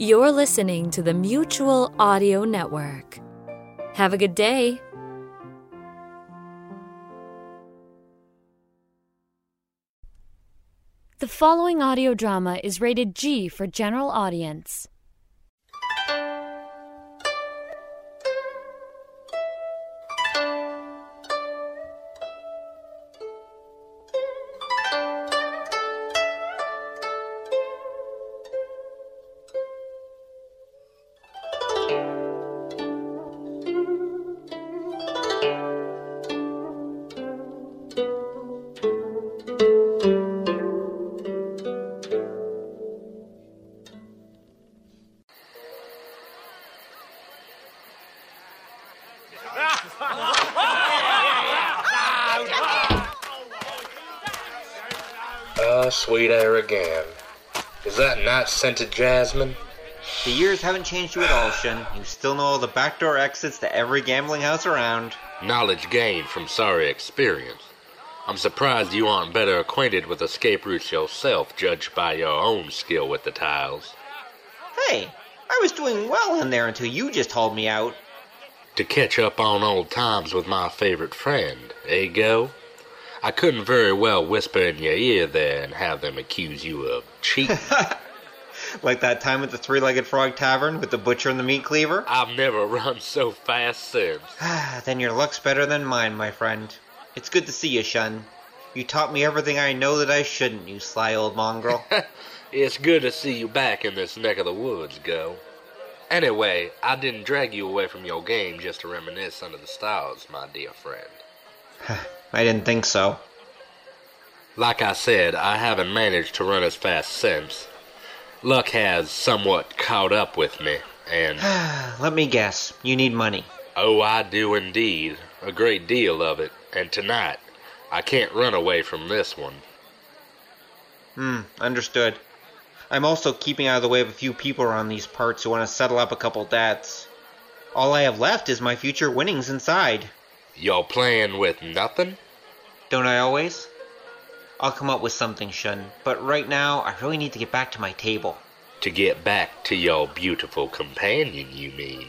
You're listening to the Mutual Audio Network. Have a good day. The following audio drama is rated G for general audience. Sweet air again. Is that not scented jasmine? The years haven't changed you at all, Shin. You still know all the backdoor exits to every gambling house around. Knowledge gained from sorry experience. I'm surprised you aren't better acquainted with escape routes yourself, judged by your own skill with the tiles. Hey, I was doing well in there until you just hauled me out. To catch up on old times with my favorite friend, Ego. I couldn't very well whisper in your ear there and have them accuse you of cheating. Like that time at the Three-Legged Frog Tavern with the butcher and the meat cleaver? I've never run so fast since. Then your luck's better than mine, my friend. It's good to see you, Shun. You taught me everything I know that I shouldn't, you sly old mongrel. It's good to see you back in this neck of the woods, Go. Anyway, I didn't drag you away from your game just to reminisce under the stars, my dear friend. I didn't think so. Like I said, I haven't managed to run as fast since. Luck has somewhat caught up with me, and... Let me guess. You need money. Oh, I do indeed. A great deal of it. And tonight, I can't run away from this one. Understood. I'm also keeping out of the way of a few people around these parts who want to settle up a couple debts. All I have left is my future winnings inside. You're playing with nothing? Don't I always? I'll come up with something, Shun, but right now I really need to get back to my table. To get back to your beautiful companion, you mean?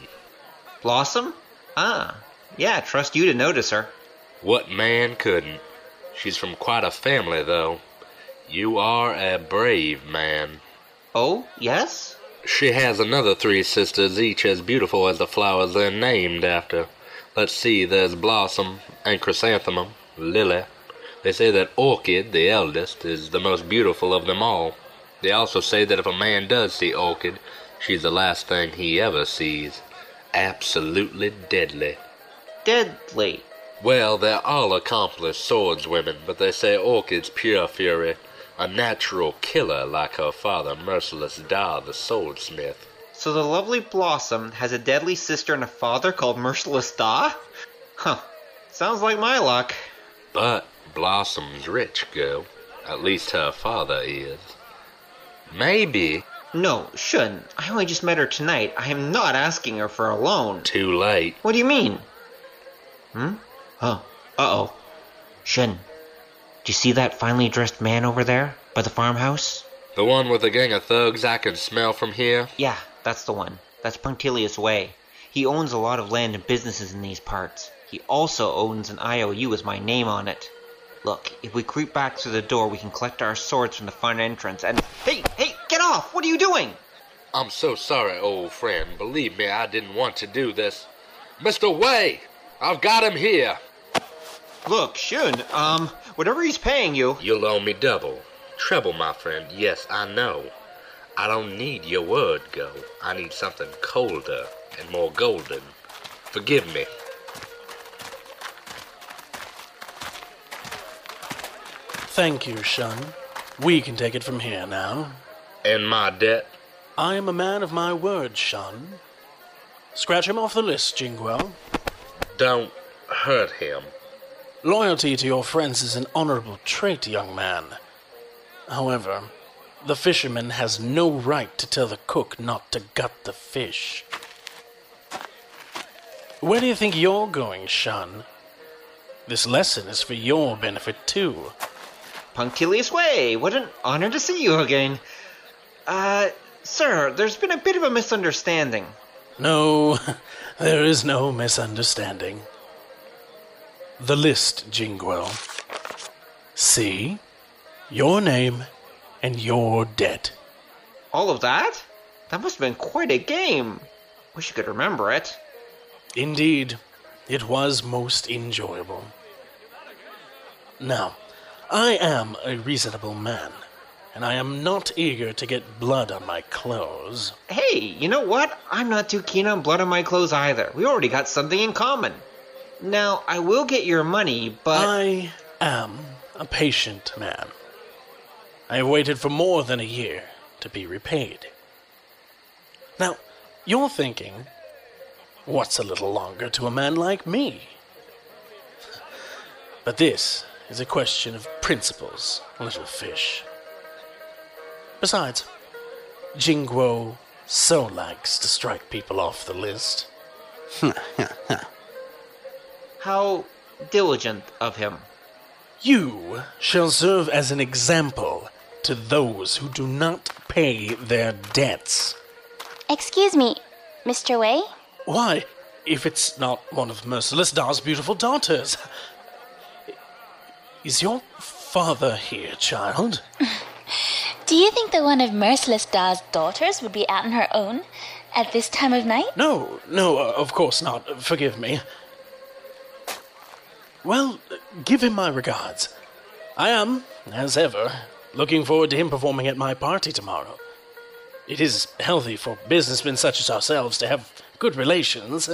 Blossom? Yeah, trust you to notice her. What man couldn't? She's from quite a family, though. You are a brave man. Oh, yes? She has another three sisters, each as beautiful as the flowers they're named after. Let's see, there's Blossom and Chrysanthemum, Lily. They say that Orchid, the eldest, is the most beautiful of them all. They also say that if a man does see Orchid, she's the last thing he ever sees. Absolutely deadly. Deadly? Well, they're all accomplished swordswomen, but they say Orchid's pure fury, a natural killer like her father, Merciless Da, the swordsmith. So the lovely Blossom has a deadly sister and a father called Merciless Da? Huh. Sounds like my luck. But Blossom's rich, girl. At least her father is. Maybe. No, Shun. I only just met her tonight. I am not asking her for a loan. Too late. What do you mean? Huh. Uh-oh. Shun, do you see that finely dressed man over there by the farmhouse? The one with the gang of thugs I can smell from here? Yeah. That's the one. That's Punctilious Wei. He owns a lot of land and businesses in these parts. He also owns an IOU with my name on it. Look, if we creep back through the door, we can collect our swords from the front entrance and... Hey, get off! What are you doing? I'm so sorry, old friend. Believe me, I didn't want to do this. Mr. Wei! I've got him here! Look, Shun, whatever he's paying you... You'll owe me double. Treble, my friend. Yes, I know. I don't need your word, Go. I need something colder and more golden. Forgive me. Thank you, Shun. We can take it from here now. And my debt? I am a man of my word, Shun. Scratch him off the list, Jingguo. Don't hurt him. Loyalty to your friends is an honorable trait, young man. However... the fisherman has no right to tell the cook not to gut the fish. Where do you think you're going, Shun? This lesson is for your benefit, too. Punctilious Wei, what an honor to see you again. Sir, there's been a bit of a misunderstanding. No, there is no misunderstanding. The list, Jinguo. See? Your name and your debt. All of that? That must have been quite a game. Wish you could remember it. Indeed, it was most enjoyable. Now, I am a reasonable man, and I am not eager to get blood on my clothes. Hey, you know what? I'm not too keen on blood on my clothes either. We already got something in common. Now, I will get your money, but... I am a patient man. I have waited for more than a year to be repaid. Now, you're thinking, what's a little longer to a man like me? But this is a question of principles, little fish. Besides, Jinguo so likes to strike people off the list. How diligent of him. You shall serve as an example to those who do not pay their debts. Excuse me, Mr. Wei? Why, if it's not one of Merciless Da's beautiful daughters. Is your father here, child? Do you think that one of Merciless Da's daughters would be out on her own at this time of night? No, of course not. Forgive me. Well, give him my regards. I am, as ever, looking forward to him performing at my party tomorrow. It is healthy for businessmen such as ourselves to have good relations.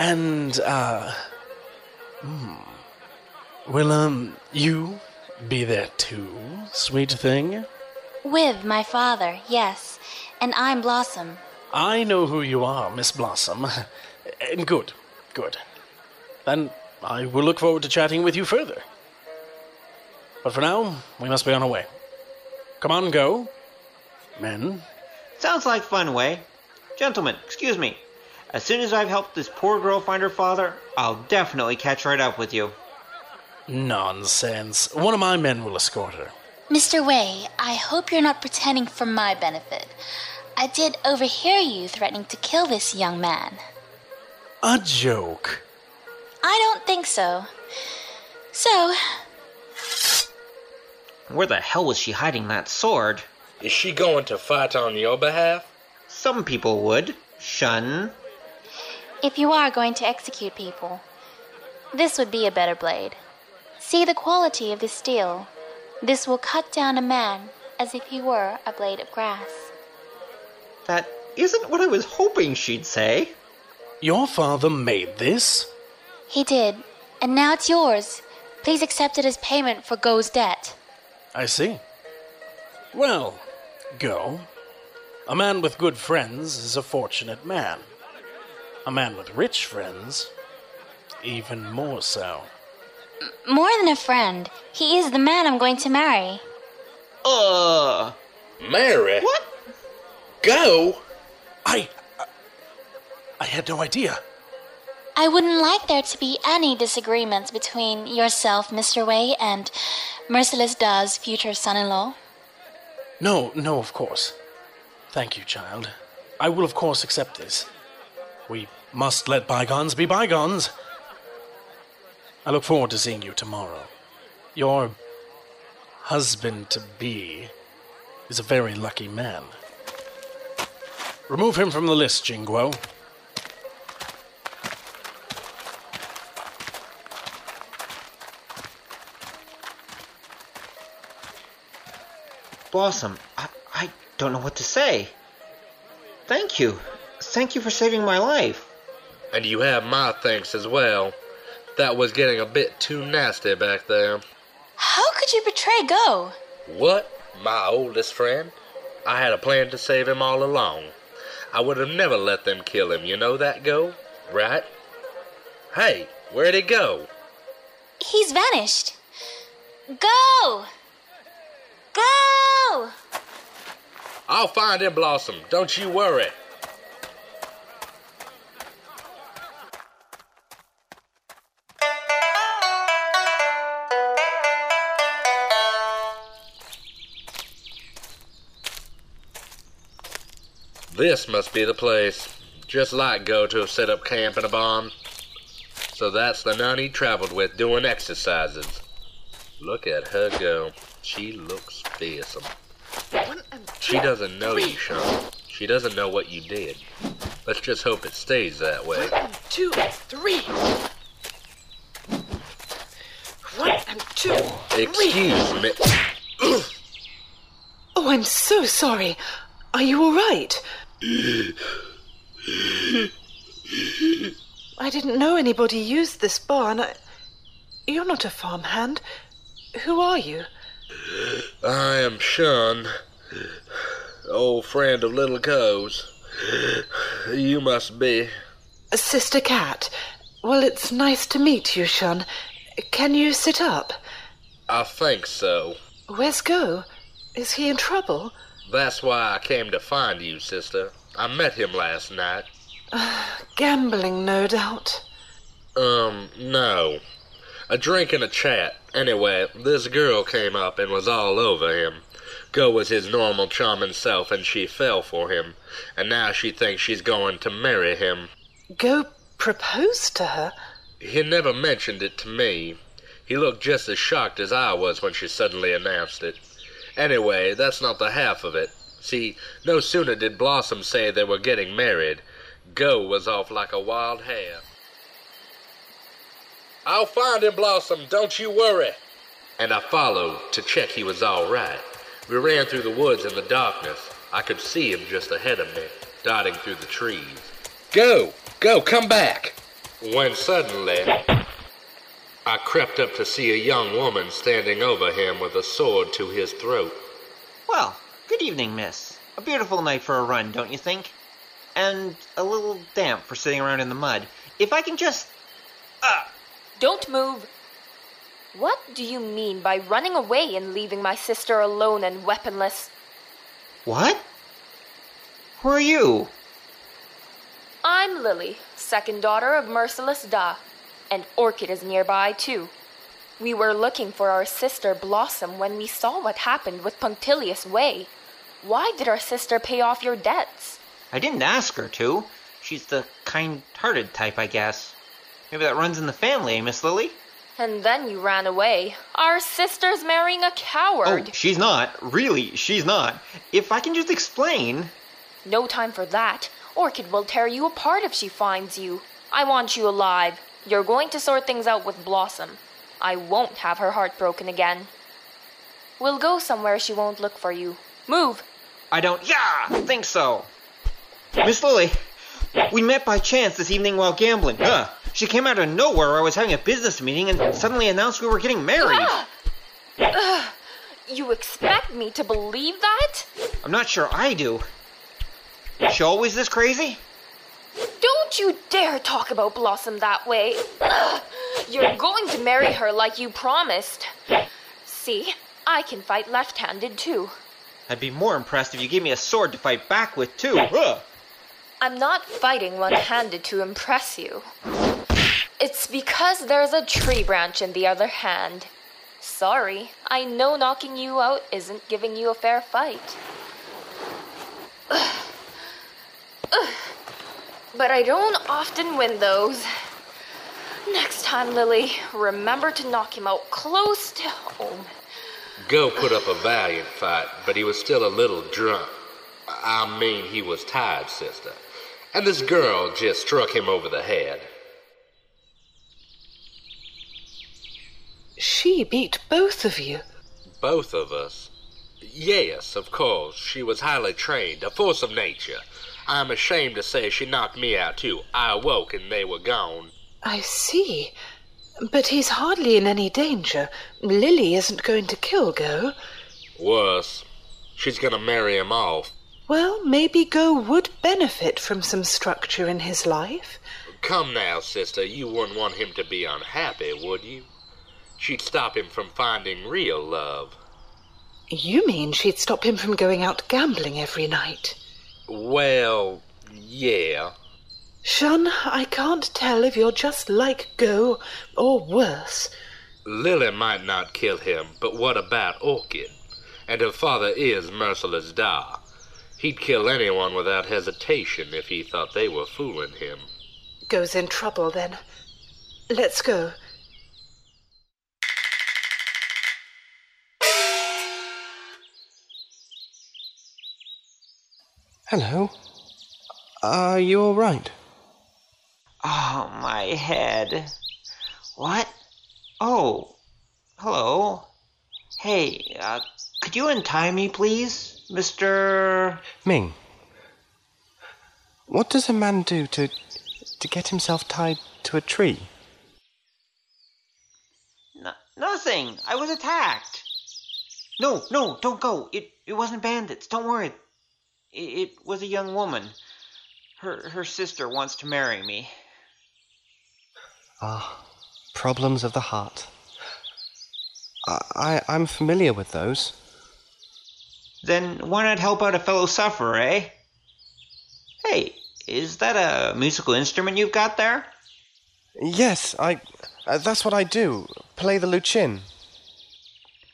And, will, you... be there too, sweet thing? With my father, yes. And I'm Blossom. I know who you are, Miss Blossom. And good. Then I will look forward to chatting with you further. But for now, we must be on our way. Come on, go. Men. Sounds like fun, Wei. Gentlemen, excuse me. As soon as I've helped this poor girl find her father, I'll definitely catch right up with you. Nonsense. One of my men will escort her. Mr. Wei, I hope you're not pretending for my benefit. I did overhear you threatening to kill this young man. A joke. I don't think so. So... where the hell was she hiding that sword? Is she going to fight on your behalf? Some people would. Shun. If you are going to execute people, this would be a better blade. See the quality of this steel. This will cut down a man as if he were a blade of grass. That isn't what I was hoping she'd say. Your father made this? He did, and now it's yours. Please accept it as payment for Go's debt. I see. Well, Go, a man with good friends is a fortunate man. A man with rich friends, even more so. More than a friend. He is the man I'm going to marry. Marry? What? Go? I had no idea. I wouldn't like there to be any disagreements between yourself, Mr. Wei, and Merciless Da's future son-in-law. No, of course. Thank you, child. I will, of course, accept this. We must let bygones be bygones. I look forward to seeing you tomorrow. Your husband-to-be is a very lucky man. Remove him from the list, Jinguo. Blossom, I don't know what to say. Thank you. Thank you for saving my life. And you have my thanks as well. That was getting a bit too nasty back there. How could you betray Go? What? My oldest friend? I had a plan to save him all along. I would have never let them kill him, you know that, Go? Right? Hey, where'd he go? He's vanished. Go! Go! I'll find him, Blossom. Don't you worry. This must be the place. Just like Go to have set up camp in a barn. So that's the nun he traveled with doing exercises. Look at her go. She looks fearsome. She doesn't know you, Sean. She doesn't know what you did. Let's just hope it stays that way. 1 and 2 and 3. 1 and 2. Excuse me. Oh, I'm so sorry. Are you all right? I didn't know anybody used this barn. You're not a farmhand. Who are you? I am Sean, old friend of Little Co's. You must be... Sister Cat. Well, it's nice to meet you, Sean. Can you sit up? I think so. Where's Go? Is he in trouble? That's why I came to find you, sister. I met him last night. Gambling, no doubt. No. A drink and a chat. Anyway, this girl came up and was all over him. Go was his normal charming self, and she fell for him. And now she thinks she's going to marry him. Go proposed to her? He never mentioned it to me. He looked just as shocked as I was when she suddenly announced it. Anyway, that's not the half of it. See, no sooner did Blossom say they were getting married, Go was off like a wild hare. I'll find him, Blossom, don't you worry. And I followed to check he was all right. We ran through the woods in the darkness. I could see him just ahead of me, darting through the trees. Go! Go, come back! When suddenly, I crept up to see a young woman standing over him with a sword to his throat. Well, good evening, miss. A beautiful night for a run, don't you think? And a little damp for sitting around in the mud. If I can just... Don't move. What do you mean by running away and leaving my sister alone and weaponless? What? Who are you? I'm Lily, second daughter of Merciless Da, and Orchid is nearby too. We were looking for our sister Blossom when we saw what happened with Punctilious Wei. Why did our sister pay off your debts? I didn't ask her to. She's the kind-hearted type, I guess. Maybe that runs in the family, Miss Lily. And then you ran away. Our sister's marrying a coward. Oh, she's not. Really, she's not. If I can just explain... No time for that. Orchid will tear you apart if she finds you. I want you alive. You're going to sort things out with Blossom. I won't have her heart broken again. We'll go somewhere she won't look for you. Move! I don't... Yeah! Think so. Miss Lily, we met by chance this evening while gambling. Huh? She came out of nowhere. I was having a business meeting and suddenly announced we were getting married. You expect me to believe that? I'm not sure I do. Is she always this crazy? Don't you dare talk about Blossom that way. You're going to marry her like you promised. See, I can fight left-handed too. I'd be more impressed if you gave me a sword to fight back with too. I'm not fighting one-handed to impress you. It's because there's a tree branch in the other hand. Sorry, I know knocking you out isn't giving you a fair fight. But I don't often win those. Next time, Lily, remember to knock him out close to home. Go put up a valiant fight, but he was still a little drunk. I mean, he was tired, sister. And this girl just struck him over the head. She beat both of you. Both of us? Yes, of course. She was highly trained, a force of nature. I'm ashamed to say she knocked me out, too. I awoke and they were gone. I see. But he's hardly in any danger. Lily isn't going to kill Go. Worse. She's going to marry him off. Well, maybe Go would benefit from some structure in his life. Come now, sister. You wouldn't want him to be unhappy, would you? She'd stop him from finding real love. You mean she'd stop him from going out gambling every night? Well, yeah. Shun, I can't tell if you're just like Go, or worse. Lily might not kill him, but what about Orchid? And her father is Merciless Da. He'd kill anyone without hesitation if he thought they were fooling him. Goes in trouble, then. Let's go. Hello. Are you all right? Oh, my head. What? Oh, hello. Hey, could you untie me, please, Mr. Ming? What does a man do to get himself tied to a tree? Nothing. I was attacked. No, don't go. It wasn't bandits. Don't worry. It was a young woman. Her sister wants to marry me. Ah, problems of the heart. I'm familiar with those. Then why not help out a fellow sufferer, eh? Hey, is that a musical instrument you've got there? Yes, that's what I do. Play the liuqin.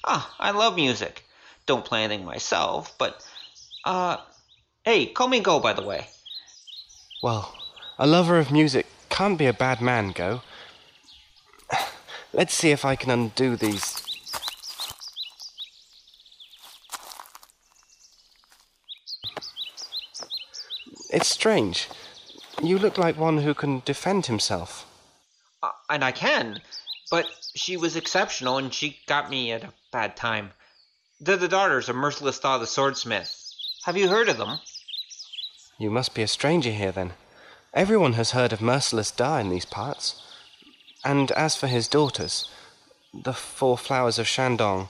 Ah, I love music. Don't play anything myself, but... hey, call me Go, by the way. Well, a lover of music can't be a bad man, Go. Let's see if I can undo these. It's strange. You look like one who can defend himself. And I can, but she was exceptional and she got me at a bad time. They're the daughters of Merciless Da the Swordsmith. Have you heard of them? You must be a stranger here, then. Everyone has heard of Merciless Da in these parts. And as for his daughters, the Four Flowers of Shandong,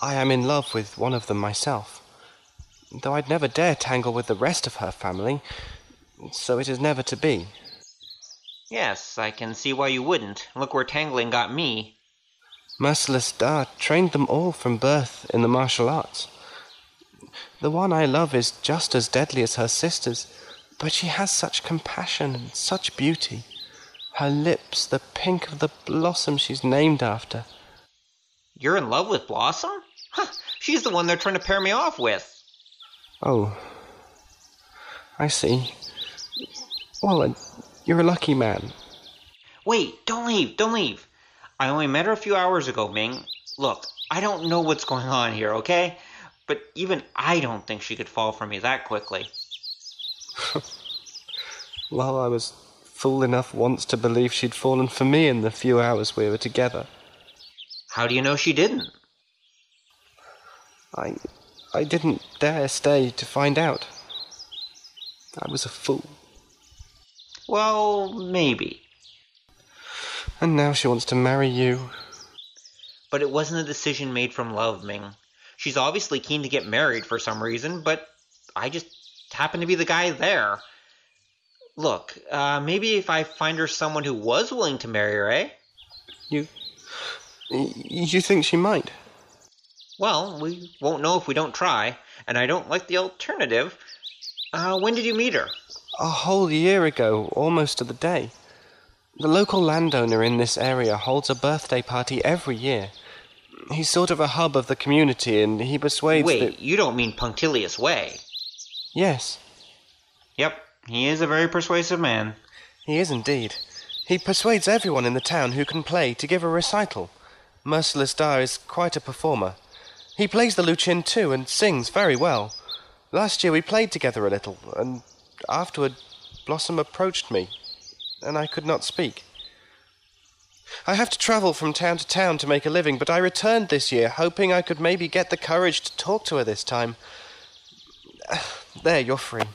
I am in love with one of them myself, though I'd never dare tangle with the rest of her family, so it is never to be. Yes, I can see why you wouldn't. Look where tangling got me. Merciless Da trained them all from birth in the martial arts. The one I love is just as deadly as her sisters, but she has such compassion and such beauty. Her lips, the pink of the blossom she's named after. You're in love with Blossom? Huh, she's the one they're trying to pair me off with. Oh, I see. Well, you're a lucky man. Wait, don't leave. I only met her a few hours ago, Ming. Look, I don't know what's going on here, okay? But even I don't think she could fall for me that quickly. Well, I was fool enough once to believe she'd fallen for me in the few hours we were together. How do you know she didn't? I didn't dare stay to find out. I was a fool. Well, maybe. And now she wants to marry you. But it wasn't a decision made from love, Ming. She's obviously keen to get married for some reason, but I just... happened to be the guy there. Look, maybe if I find her someone who was willing to marry her, eh? You think she might? Well, we won't know if we don't try, and I don't like the alternative. When did you meet her? A whole year ago, almost to the day. The local landowner in this area holds a birthday party every year. He's sort of a hub of the community, and he persuades... Wait, you don't mean Punctilious Wei? Yes. Yep, he is a very persuasive man. He is indeed. He persuades everyone in the town who can play to give a recital. Merciless Da is quite a performer. He plays the liuqin too and sings very well. Last year we played together a little, and afterward Blossom approached me, and I could not speak. I have to travel from town to town to make a living, but I returned this year, hoping I could maybe get the courage to talk to her this time. There, you're free.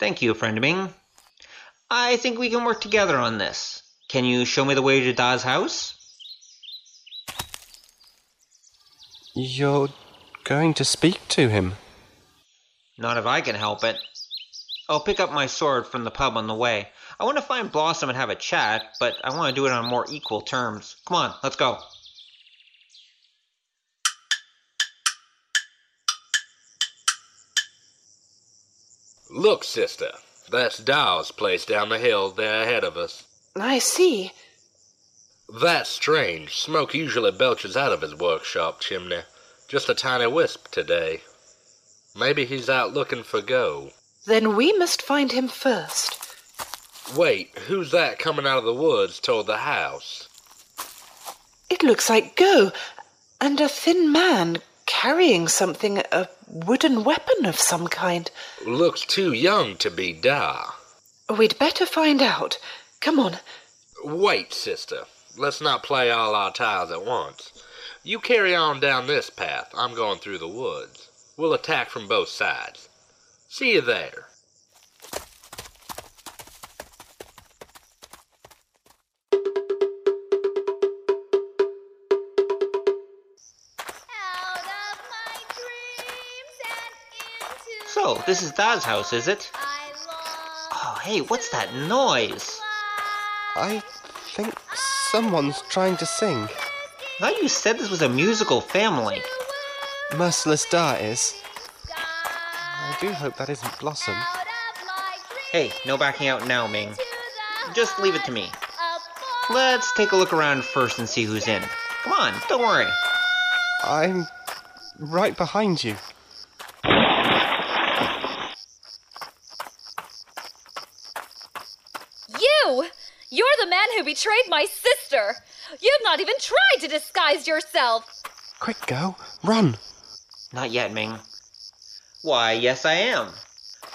Thank you, friend Ming. I think we can work together on this. Can you show me the way to Da's house? You're going to speak to him? Not if I can help it. I'll pick up my sword from the pub on the way. I want to find Blossom and have a chat, but I want to do it on more equal terms. Come on, let's go. Look, sister, that's Dao's place down the hill there ahead of us. I see. That's strange. Smoke usually belches out of his workshop chimney. Just a tiny wisp today. Maybe he's out looking for go. Then we must find him first. Wait, who's that coming out of the woods toward the house? It looks like Go, and a thin man carrying something, a wooden weapon of some kind. Looks too young to be Da. We'd better find out. Come on. Wait, sister. Let's not play all our tiles at once. You carry on down this path. I'm going through the woods. We'll attack from both sides. See you there. So, this is Da's house, is it? Oh, hey, what's that noise? I think someone's trying to sing. Now you said this was a musical family. Merciless Da is. I do hope that isn't Blossom. Hey, no backing out now, Ming. Just leave it to me. Let's take a look around first and see who's in. Come on, don't worry. I'm right behind you. You're the man who betrayed my sister! You've not even tried to disguise yourself! Quick, Go. Run! Not yet, Ming. Why, yes, I am.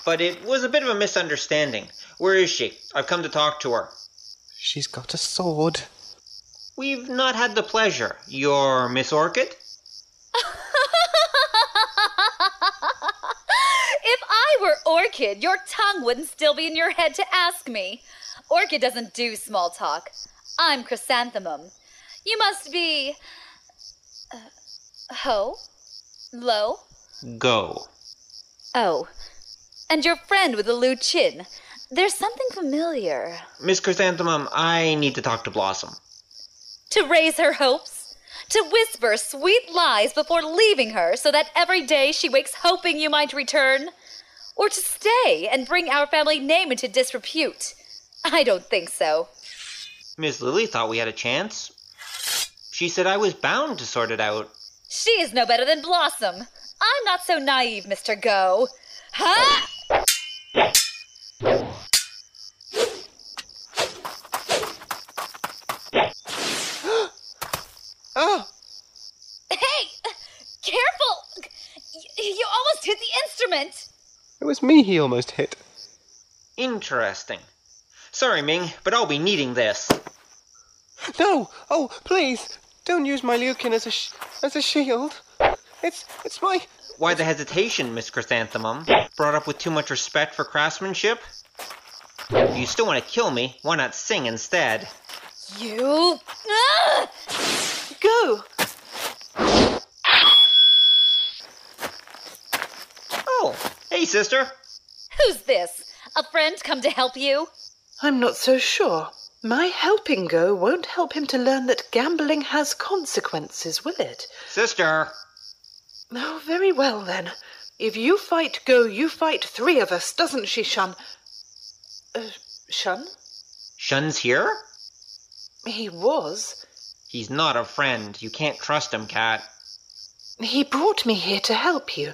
But it was a bit of a misunderstanding. Where is she? I've come to talk to her. She's got a sword. We've not had the pleasure. You're Miss Orchid? If I were Orchid, your tongue wouldn't still be in your head to ask me. Orchid doesn't do small talk. I'm Chrysanthemum. You must be... Ho? Lo? Go. Oh. And your friend with the liuqin. There's something familiar. Miss Chrysanthemum, I need to talk to Blossom. To raise her hopes? To whisper sweet lies before leaving her so that every day she wakes hoping you might return? Or to stay and bring our family name into disrepute? I don't think so. Miss Lily thought we had a chance. She said I was bound to sort it out. She is no better than Blossom. I'm not so naive, Mr. Go. Huh? Oh! Hey! Careful! You almost hit the instrument! It was me he almost hit. Interesting. Sorry, Ming, but I'll be needing this. No! Oh, please! Don't use my liuqin as a shield. It's my... Why the hesitation, Miss Chrysanthemum? Brought up with too much respect for craftsmanship? If you still want to kill me, why not sing instead? You... Ah! Go! Oh, hey, sister. Who's this? A friend come to help you? I'm not so sure. My helping Go won't help him to learn that gambling has consequences, will it? Sister! Oh, very well, then. If you fight Go, you fight three of us, doesn't she, Shun? Shun? Shun's here? He was. He's not a friend. You can't trust him, Cat. He brought me here to help you.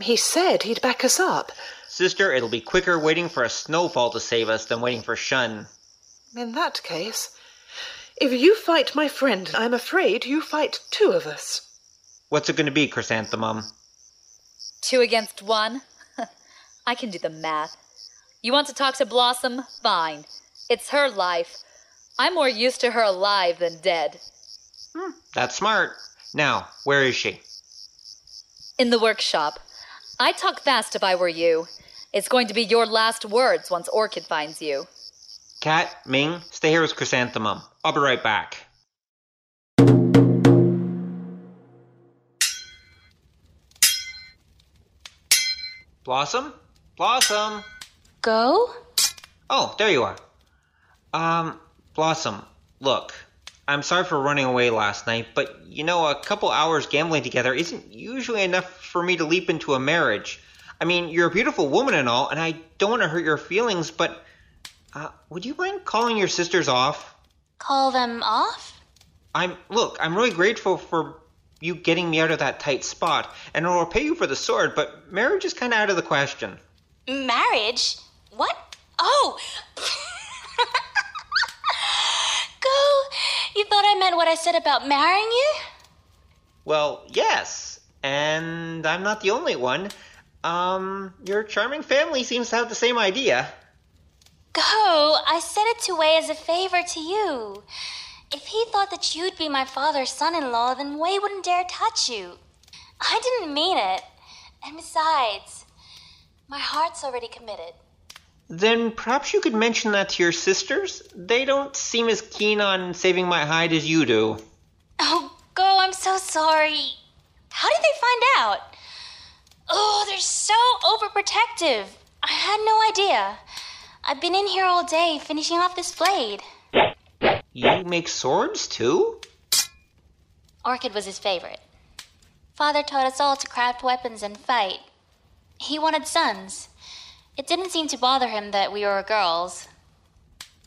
He said he'd back us up. Sister, it'll be quicker waiting for a snowfall to save us than waiting for Shun. In that case, if you fight my friend, I'm afraid you fight two of us. What's it going to be, Chrysanthemum? 2 against 1? I can do the math. You want to talk to Blossom? Fine. It's her life. I'm more used to her alive than dead. That's smart. Now, where is she? In the workshop. I'd talk fast if I were you. It's going to be your last words once Orchid finds you. Cat, Ming, stay here with Chrysanthemum. I'll be right back. Blossom? Blossom! Go? Oh, there you are. Blossom, look. I'm sorry for running away last night, but, you know, a couple hours gambling together isn't usually enough for me to leap into a marriage. I mean, you're a beautiful woman and all, and I don't want to hurt your feelings, but would you mind calling your sisters off? Call them off? I'm really grateful for you getting me out of that tight spot, and I'll repay you for the sword, but marriage is kind of out of the question. Marriage? What? Oh! Go! You thought I meant what I said about marrying you? Well, yes. And I'm not the only one. Your charming family seems to have the same idea. Go! I said it to Wei as a favor to you. If he thought that you'd be my father's son-in-law, then Wei wouldn't dare touch you. I didn't mean it. And besides, my heart's already committed. Then perhaps you could mention that to your sisters. They don't seem as keen on saving my hide as you do. Oh, Go, I'm so sorry. How did they find out? Oh, they're so overprotective. I had no idea. I've been in here all day finishing off this blade. You make swords, too? Orchid was his favorite. Father taught us all to craft weapons and fight. He wanted sons. It didn't seem to bother him that we were girls.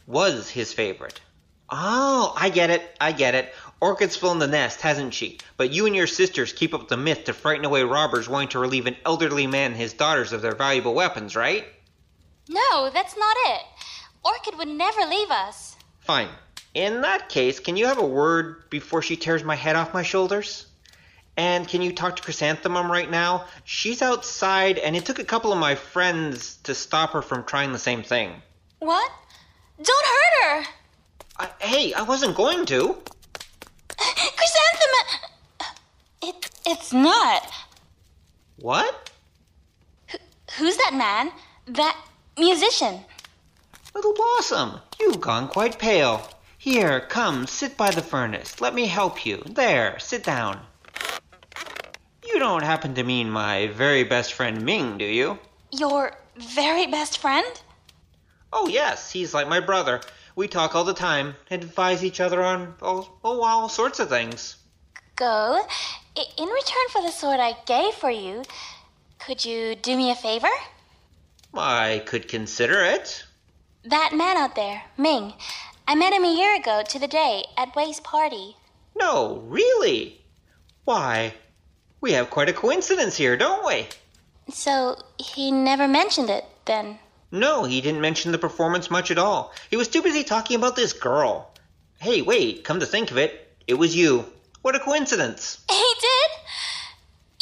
Was his favorite. Oh, I get it. Orchid's flown the nest, hasn't she? But you and your sisters keep up the myth to frighten away robbers wanting to relieve an elderly man and his daughters of their valuable weapons, right? No, that's not it. Orchid would never leave us. Fine. In that case, can you have a word before she tears my head off my shoulders? And can you talk to Chrysanthemum right now? She's outside, and it took a couple of my friends to stop her from trying the same thing. What? Don't hurt her! Hey, I wasn't going to. Chrysanthemum! It's not. What? Who's that man? That musician? Little Blossom, you've gone quite pale. Here, come, sit by the furnace. Let me help you. There, sit down. You don't happen to mean my very best friend Ming, do you? Your very best friend? Oh, yes, he's like my brother. We talk all the time, advise each other on all sorts of things. Go, in return for the sword I gave for you, could you do me a favor? I could consider it. That man out there, Ming... I met him a year ago to the day at Wei's party. No, really? Why, we have quite a coincidence here, don't we? So he never mentioned it, then? No, he didn't mention the performance much at all. He was too busy talking about this girl. Hey, wait, come to think of it, it was you. What a coincidence. He did?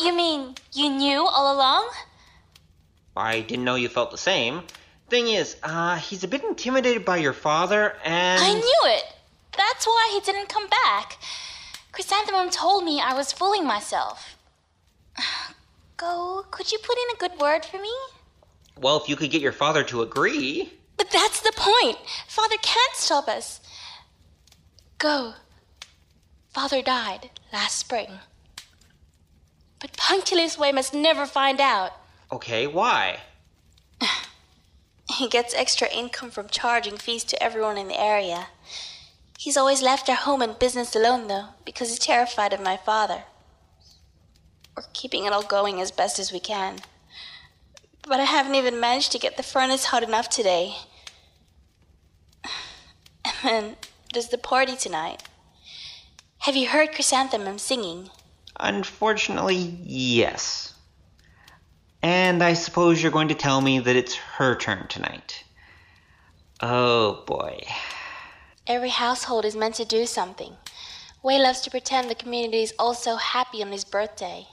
You mean you knew all along? I didn't know you felt the same. Thing is, he's a bit intimidated by your father, and... I knew it! That's why he didn't come back. Chrysanthemum told me I was fooling myself. Go, could you put in a good word for me? Well, if you could get your father to agree... But that's the point! Father can't stop us! Go, Father died last spring. But Punctilious Wei must never find out. Okay, why? He gets extra income from charging fees to everyone in the area. He's always left our home and business alone, though, because he's terrified of my father. We're keeping it all going as best as we can. But I haven't even managed to get the furnace hot enough today. And then, there's the party tonight. Have you heard Chrysanthemum singing? Unfortunately, yes. And I suppose you're going to tell me that it's her turn tonight. Oh, boy. Every household is meant to do something. Wei loves to pretend the community is also happy on his birthday.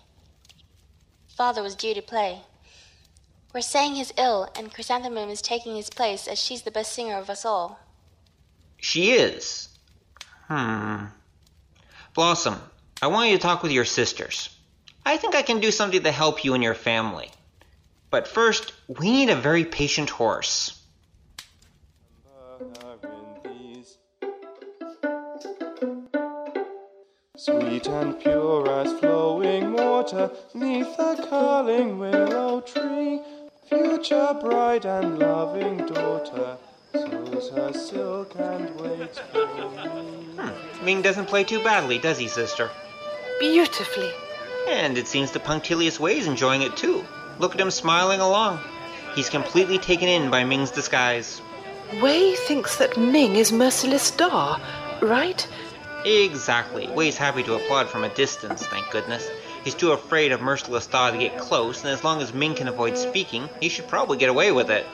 Father was due to play. We're saying he's ill, and Chrysanthemum is taking his place as she's the best singer of us all. She is? Blossom, I want you to talk with your sisters. I think I can do something to help you and your family. But first, we need a very patient horse. Sweet and pure as flowing water, 'neath the curling willow tree, future bride and loving daughter, sews her silk and waits for me. Ming doesn't play too badly, does he, sister? Beautifully. And it seems the Punctilious Wei's enjoying it too. Look at him smiling along. He's completely taken in by Ming's disguise. Wei thinks that Ming is Merciless Da, right? Exactly. Wei's happy to applaud from a distance, thank goodness. He's too afraid of Merciless Da to get close, and as long as Ming can avoid speaking, he should probably get away with it.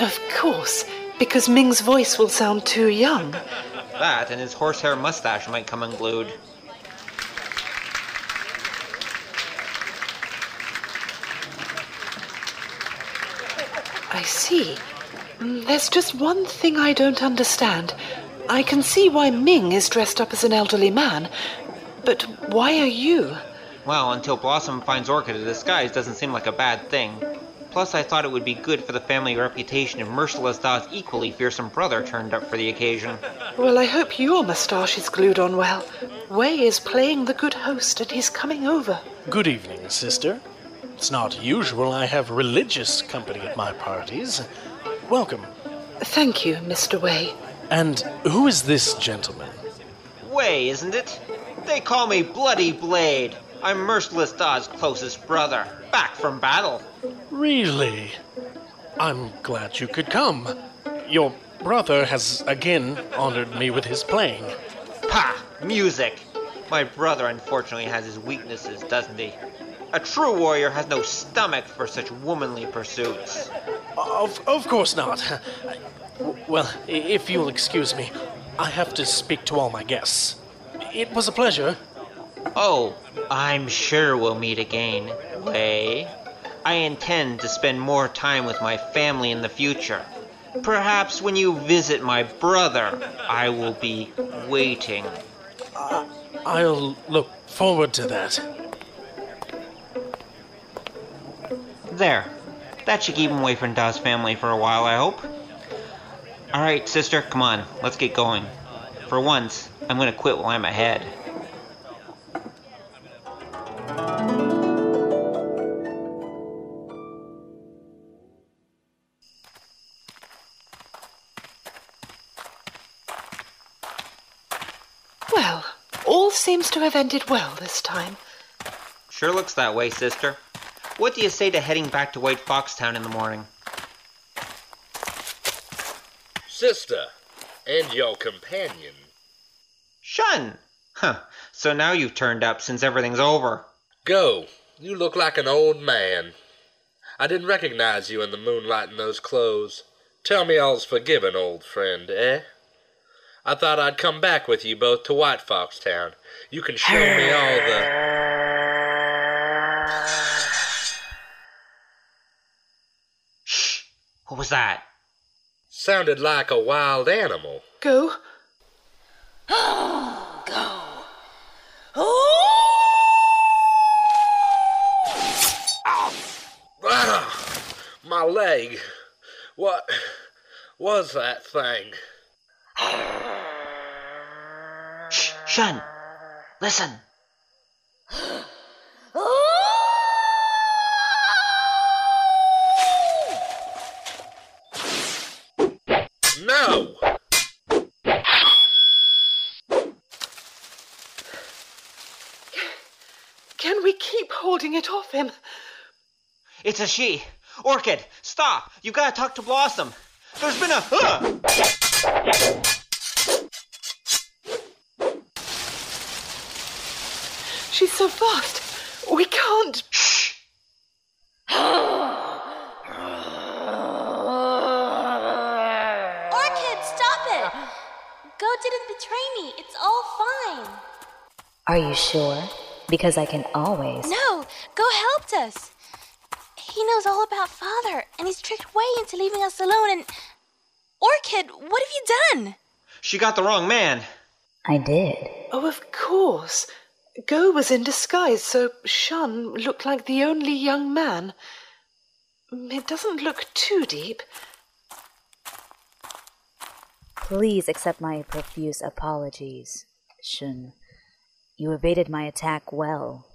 Of course, because Ming's voice will sound too young. That, and his horsehair mustache might come unglued. I see. There's just one thing I don't understand. I can see why Ming is dressed up as an elderly man, but why are you? Well, until Blossom finds Orchid, a disguise doesn't seem like a bad thing. Plus, I thought it would be good for the family reputation if Merciless Da's equally fearsome brother turned up for the occasion. Well, I hope your moustache is glued on well. Wei is playing the good host, and he's coming over. Good evening, sister. It's not usual I have religious company at my parties. Welcome. Thank you, Mr. Wei. And who is this gentleman? Wei, isn't it? They call me Bloody Blade. I'm Merciless Da's closest brother, back from battle. Really? I'm glad you could come. Your brother has again honored me with his playing. Pa! Music! My brother unfortunately has his weaknesses, doesn't he? A true warrior has no stomach for such womanly pursuits. Of course not. Well, if you'll excuse me, I have to speak to all my guests. It was a pleasure. Oh, I'm sure we'll meet again, Wei. I intend to spend more time with my family in the future. Perhaps when you visit my brother, I will be waiting. I'll look forward to that. There. That should keep him away from Da's family for a while, I hope. Alright, sister, come on. Let's get going. For once, I'm going to quit while I'm ahead. Well, all seems to have ended well this time. Sure looks that way, sister. What do you say to heading back to White Foxtown in the morning? Sister, and your companion. Shun! Huh, so now you've turned up since everything's over. Go. You look like an old man. I didn't recognize you in the moonlight in those clothes. Tell me all's forgiven, old friend, eh? I thought I'd come back with you both to White Foxtown. You can show me all the... What was that? Sounded like a wild animal. Go. Oh, go. Oh. My leg. What was that thing? Shh, Shun. Listen. No! Can we keep holding it off him? It's a she. Orchid, stop! You gotta talk to Blossom. There's been a... She's so fast. We can't... Shh! Didn't betray me. It's all fine. Are you sure? Because I can always... No! Go helped us! He knows all about Father, and he's tricked Wei into leaving us alone and... Orchid, what have you done? She got the wrong man. I did. Oh, of course. Go was in disguise, so Shun looked like the only young man. It doesn't look too deep. Please accept my profuse apologies, Shun. You evaded my attack well.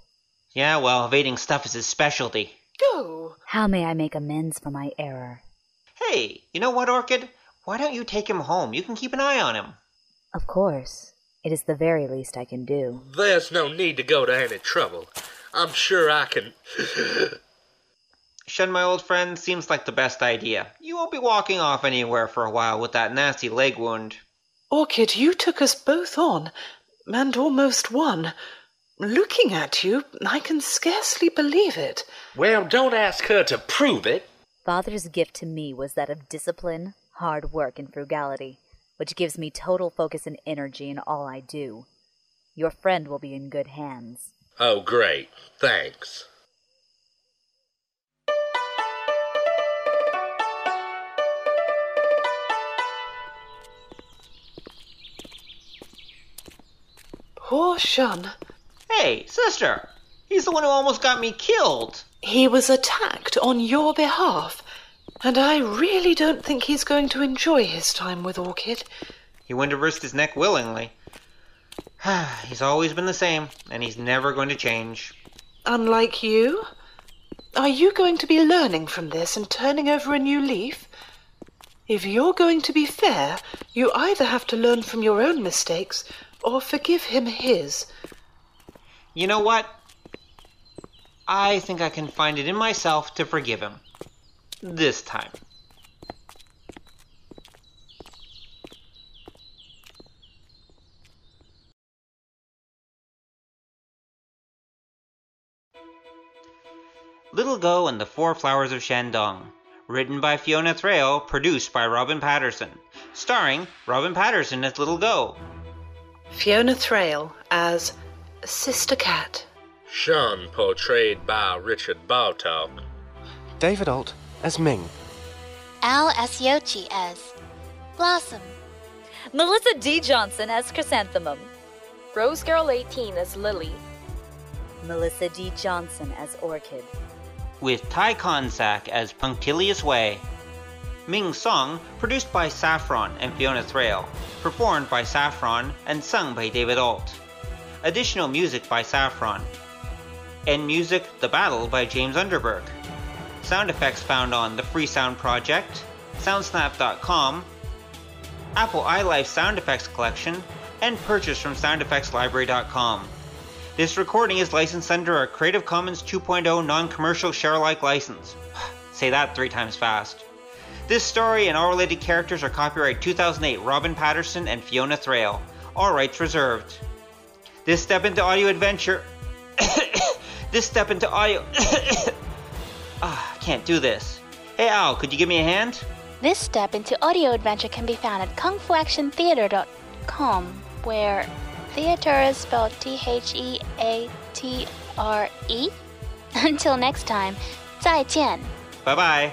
Yeah, well, evading stuff is his specialty. Go! How may I make amends for my error? Hey, you know what, Orchid? Why don't you take him home? You can keep an eye on him. Of course. It is the very least I can do. There's no need to go to any trouble. I'm sure I can... Shun, my old friend, seems like the best idea. You won't be walking off anywhere for a while with that nasty leg wound. Orchid, you took us both on. and almost won. Looking at you, I can scarcely believe it. Well, don't ask her to prove it. Father's gift to me was that of discipline, hard work, and frugality, which gives me total focus and energy in all I do. Your friend will be in good hands. Oh, great. Thanks. Poor Shun. Hey, sister! He's the one who almost got me killed! He was attacked on your behalf, and I really don't think he's going to enjoy his time with Orchid. He went to risk his neck willingly. He's always been the same, and he's never going to change. Unlike you? Are you going to be learning from this and turning over a new leaf? If you're going to be fair, you either have to learn from your own mistakes or forgive him his. You know what? I think I can find it in myself to forgive him. This time. Little Go and the Four Flowers of Shandong. Written by Fiona Threll, produced by Robin Patterson. Starring Robin Patterson as Little Go. Fiona Threll as Sister Cat. Shun, portrayed by Richard Bartow. David Alt as Ming. Al Asiochi as Blossom. Melissa D. Johnson as Chrysanthemum. Rose Girl 18 as Lily. Melissa D. Johnson as Orchid. With Ty Consac as Punctilious Wei. Ming Song, produced by Saffron and Fiona Threll, performed by Saffron and sung by David Alt. Additional music by Saffron. End music, The Battle, by James Underberg. Sound effects found on The Free Sound Project, Soundsnap.com, Apple iLife Sound Effects Collection, and purchased from SoundEffectsLibrary.com. This recording is licensed under a Creative Commons 2.0 non-commercial share-alike license. Say that 3 times fast. This story and all related characters are copyright 2008 Robin Patterson and Fiona Threll. All rights reserved. This step into audio... Ah, I can't do this. Hey Al, could you give me a hand? This step into audio adventure can be found at KungFuActionTheatre.com, where theater is spelled THEATRE. Until next time, 再见. Bye-bye.